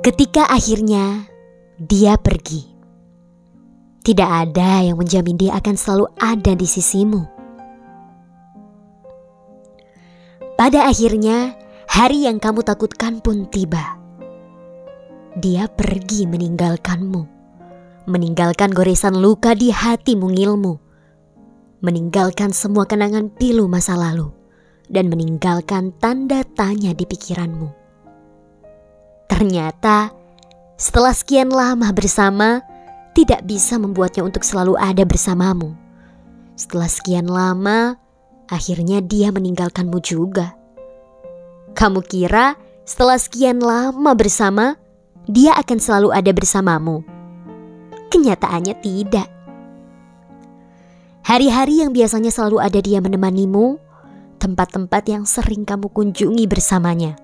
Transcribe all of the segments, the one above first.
Ketika akhirnya dia pergi, tidak ada yang menjamin dia akan selalu ada di sisimu. Pada akhirnya, hari yang kamu takutkan pun tiba. Dia pergi meninggalkanmu, meninggalkan goresan luka di hati mungilmu, meninggalkan semua kenangan pilu masa lalu, dan meninggalkan tanda tanya di pikiranmu. Ternyata, setelah sekian lama bersama, tidak bisa membuatnya untuk selalu ada bersamamu. Setelah sekian lama, akhirnya dia meninggalkanmu juga. Kamu kira setelah sekian lama bersama, dia akan selalu ada bersamamu. Kenyataannya tidak. Hari-hari yang biasanya selalu ada dia menemanimu, tempat-tempat yang sering kamu kunjungi bersamanya,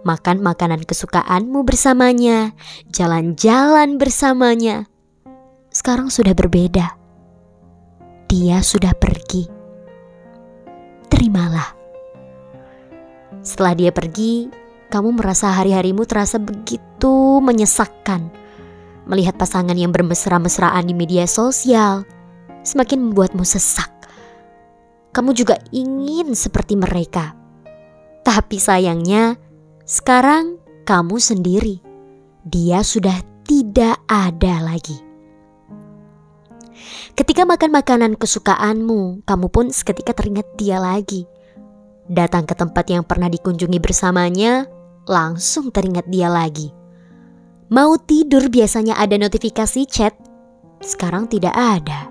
makan makanan kesukaanmu bersamanya, jalan-jalan bersamanya, sekarang sudah berbeda. Dia sudah pergi. Terimalah. Setelah dia pergi, kamu merasa hari-harimu terasa begitu menyesakkan. Melihat pasangan yang bermesra-mesraan di media sosial semakin membuatmu sesak. Kamu juga ingin seperti mereka. Tapi sayangnya, sekarang kamu sendiri, dia sudah tidak ada lagi. Ketika makan makanan kesukaanmu, kamu pun seketika teringat dia lagi. Datang ke tempat yang pernah dikunjungi bersamanya, langsung teringat dia lagi. Mau tidur biasanya ada notifikasi chat, sekarang tidak ada.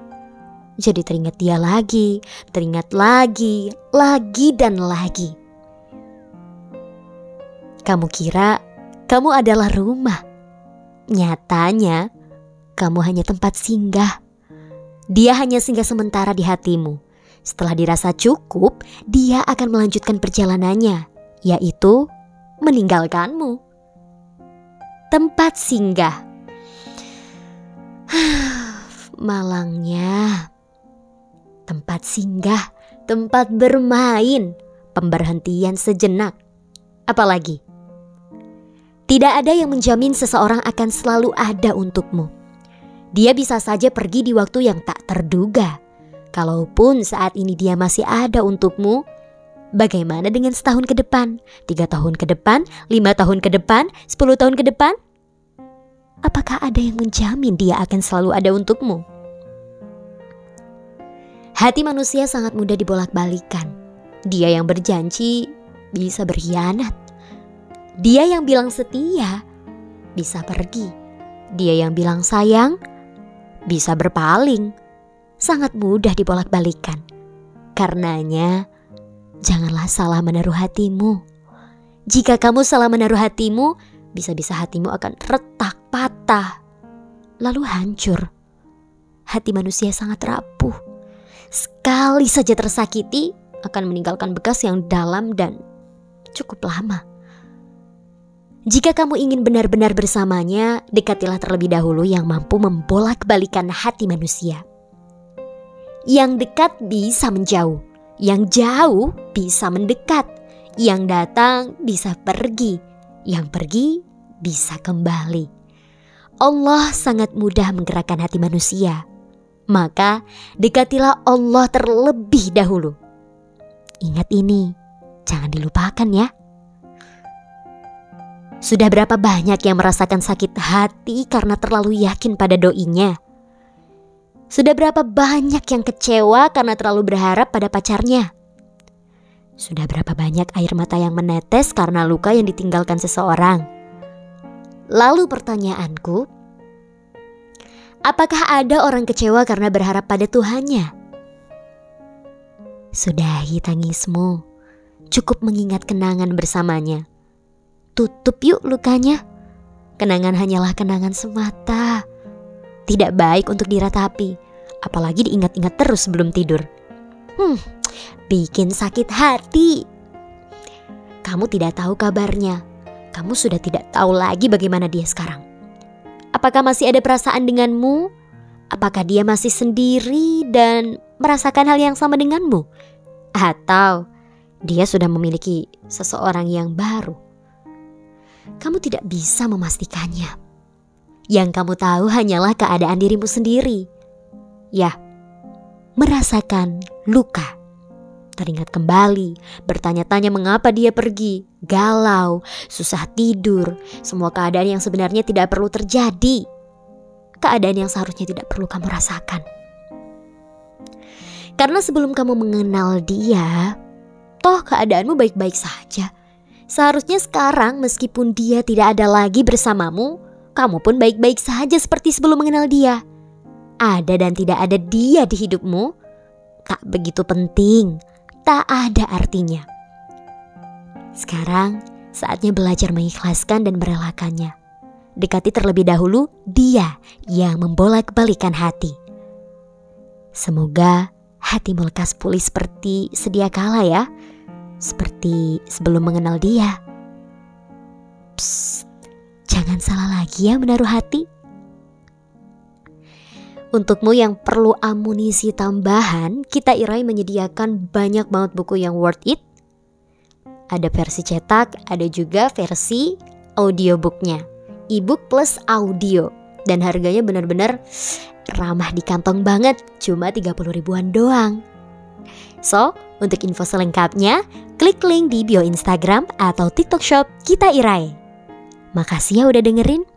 Jadi teringat dia lagi, teringat lagi dan lagi. Kamu kira kamu adalah rumah. Nyatanya kamu hanya tempat singgah. Dia hanya singgah sementara di hatimu. Setelah dirasa cukup, dia akan melanjutkan perjalanannya, yaitu meninggalkanmu. Tempat singgah. Malangnya, tempat singgah, tempat bermain, pemberhentian sejenak. Apalagi, tidak ada yang menjamin seseorang akan selalu ada untukmu. Dia bisa saja pergi di waktu yang tak terduga. Kalaupun saat ini dia masih ada untukmu, bagaimana dengan setahun ke depan, 3 tahun ke depan, 5 tahun ke depan, 10 tahun ke depan? Apakah ada yang menjamin dia akan selalu ada untukmu? Hati manusia sangat mudah dibolak-balikan. Dia yang berjanji bisa berkhianat. Dia yang bilang setia bisa pergi. Dia yang bilang sayang bisa berpaling. Sangat mudah dibolak-balikan. Karenanya, janganlah salah menaruh hatimu. Jika kamu salah menaruh hatimu, bisa-bisa hatimu akan retak, patah, lalu hancur. Hati manusia sangat rapuh. Sekali saja tersakiti, akan meninggalkan bekas yang dalam dan cukup lama. Jika kamu ingin benar-benar bersamanya, dekatilah terlebih dahulu yang mampu membolak-balikan hati manusia. Yang dekat bisa menjauh, yang jauh bisa mendekat, yang datang bisa pergi, yang pergi bisa kembali. Allah sangat mudah menggerakkan hati manusia. Maka dekatilah Allah terlebih dahulu. Ingat ini, jangan dilupakan ya. Sudah berapa banyak yang merasakan sakit hati karena terlalu yakin pada doinya? Sudah berapa banyak yang kecewa karena terlalu berharap pada pacarnya? Sudah berapa banyak air mata yang menetes karena luka yang ditinggalkan seseorang? Lalu pertanyaanku, apakah ada orang kecewa karena berharap pada Tuhannya? Sudahi tangismu, cukup mengingat kenangan bersamanya. Tutup yuk lukanya. Kenangan hanyalah kenangan semata. Tidak baik untuk diratapi, apalagi diingat-ingat terus sebelum tidur. Bikin sakit hati. Kamu tidak tahu kabarnya. Kamu sudah tidak tahu lagi bagaimana dia sekarang. Apakah masih ada perasaan denganmu? Apakah dia masih sendiri dan merasakan hal yang sama denganmu? Atau dia sudah memiliki seseorang yang baru? kamu tidak bisa memastikannya. Yang kamu tahu hanyalah keadaan dirimu sendiri. Ya, merasakan luka. Teringat kembali, bertanya-tanya mengapa dia pergi, galau, susah tidur, semua keadaan yang sebenarnya tidak perlu terjadi. Keadaan yang seharusnya tidak perlu kamu rasakan. Karena sebelum kamu mengenal dia, toh keadaanmu baik-baik saja. Seharusnya sekarang meskipun dia tidak ada lagi bersamamu, kamu pun baik-baik saja seperti sebelum mengenal dia. Ada dan tidak ada dia di hidupmu, tak begitu penting. Tak ada artinya. Sekarang saatnya belajar mengikhlaskan dan merelakannya. Dekati terlebih dahulu dia yang membolak-balikan hati. Semoga hatimu lekas pulih seperti sedia kala ya, seperti sebelum mengenal dia. Psst, jangan salah lagi ya menaruh hati. Untukmu yang perlu amunisi tambahan, Kita Irai menyediakan banyak banget buku yang worth it. Ada versi cetak, ada juga versi audiobooknya. E-book plus audio. Dan harganya benar-benar ramah di kantong banget. Cuma 30 ribuan doang. So, untuk info selengkapnya, klik link di bio Instagram atau TikTok Shop Kita Irai. Makasih ya udah dengerin.